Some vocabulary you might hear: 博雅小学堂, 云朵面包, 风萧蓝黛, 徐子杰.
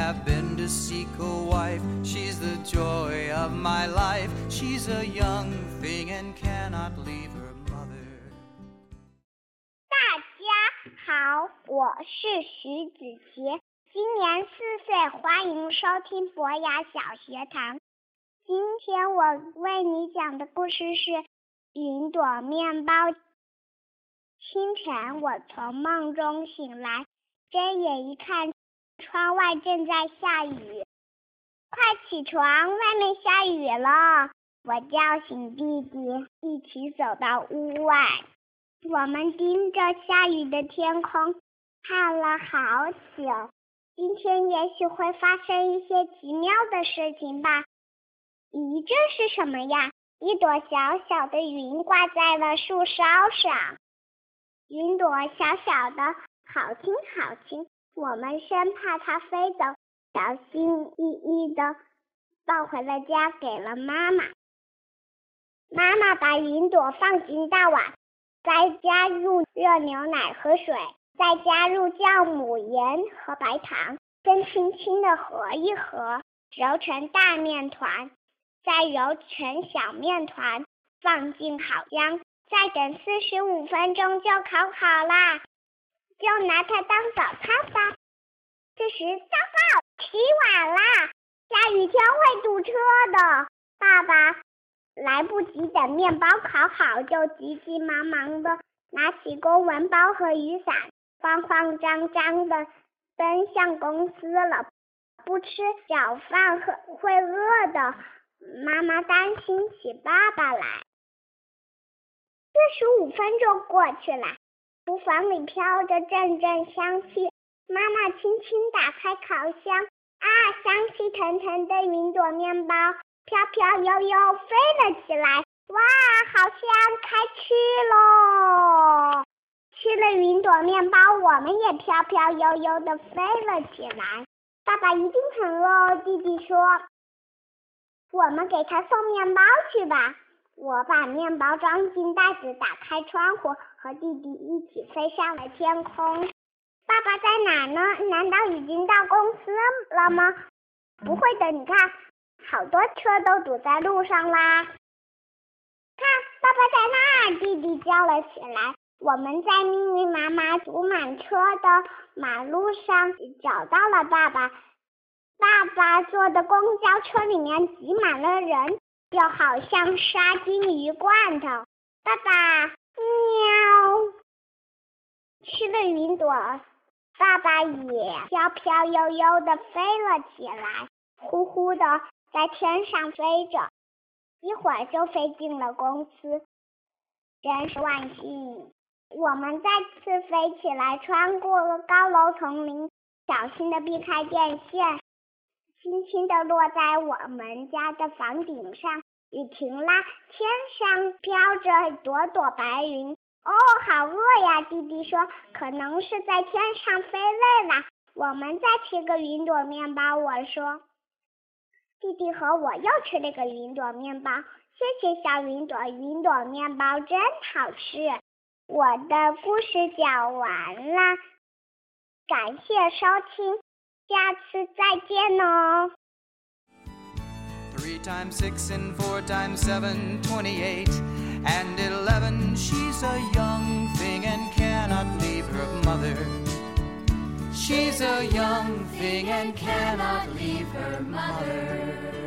have been to seek a wife. She's the joy of my life. She's a young thing and cannot leave her mother. 大家好，我是徐子杰，今年4岁，欢迎收听博雅小学堂。今天我为你讲的故事是《云朵面包》。清晨，我从梦中醒来，睁眼一看，窗外正在下雨。快起床，外面下雨了！我叫醒弟弟，一起走到屋外。我们盯着下雨的天空，看了好久。今天也许会发生一些奇妙的事情吧。咦，这是什么呀？一朵小小的云挂在了树梢上。云朵小小的，好轻好轻，我们生怕它飞走，小心翼翼地抱回了家，给了妈妈。妈妈把云朵放进大碗，再加入热牛奶和水，再加入酵母、盐和白糖，先轻轻地和一和，揉成大面团，再揉成小面团，放进烤箱。再等45分钟就烤好啦，就拿它当早餐吧。这时，糟糕，起晚啦！下雨天会堵车的。爸爸来不及等面包烤好，就急急忙忙的拿起公文包和雨伞，慌慌张张的奔向公司了。不吃早饭会饿的，妈妈担心起爸爸来。45分钟过去了，厨房里飘着阵阵香气。妈妈轻轻打开烤箱，啊，香气腾腾的云朵面包飘飘悠悠飞了起来。哇，好香，开吃喽！吃了云朵面包，我们也飘飘悠悠的飞了起来。爸爸一定很饿，弟弟说，我们给他送面包去吧。我把面包装进袋子，打开窗户，和弟弟一起飞上了天空。爸爸在哪呢？难道已经到公司了吗？不会的，你看，好多车都堵在路上啦。看，爸爸在那儿！弟弟叫了起来。我们在密密麻麻堵满车的马路上找到了爸爸。爸爸坐的公交车里面挤满了人，就好像沙金鱼罐头。爸爸喵，吃了云朵，爸爸也飘飘悠悠地飞了起来，呼呼地在天上飞着，一会儿就飞进了公司。真是万幸！我们再次飞起来，穿过了高楼丛林，小心地避开电线，轻轻地落在我们家的房顶上。雨停啦，天上飘着朵朵白云。哦，好饿呀！弟弟说，可能是在天上飞累了。我们再吃个云朵面包，我说。弟弟和我又吃了个云朵面包，谢谢小云朵，云朵面包真好吃。我的故事讲完了，感谢收听。下次再见哦。 3 times 6 and 4 times 7, 28 and 11. She's a young thing and cannot leave her mother. She's a young thing and cannot leave her mother.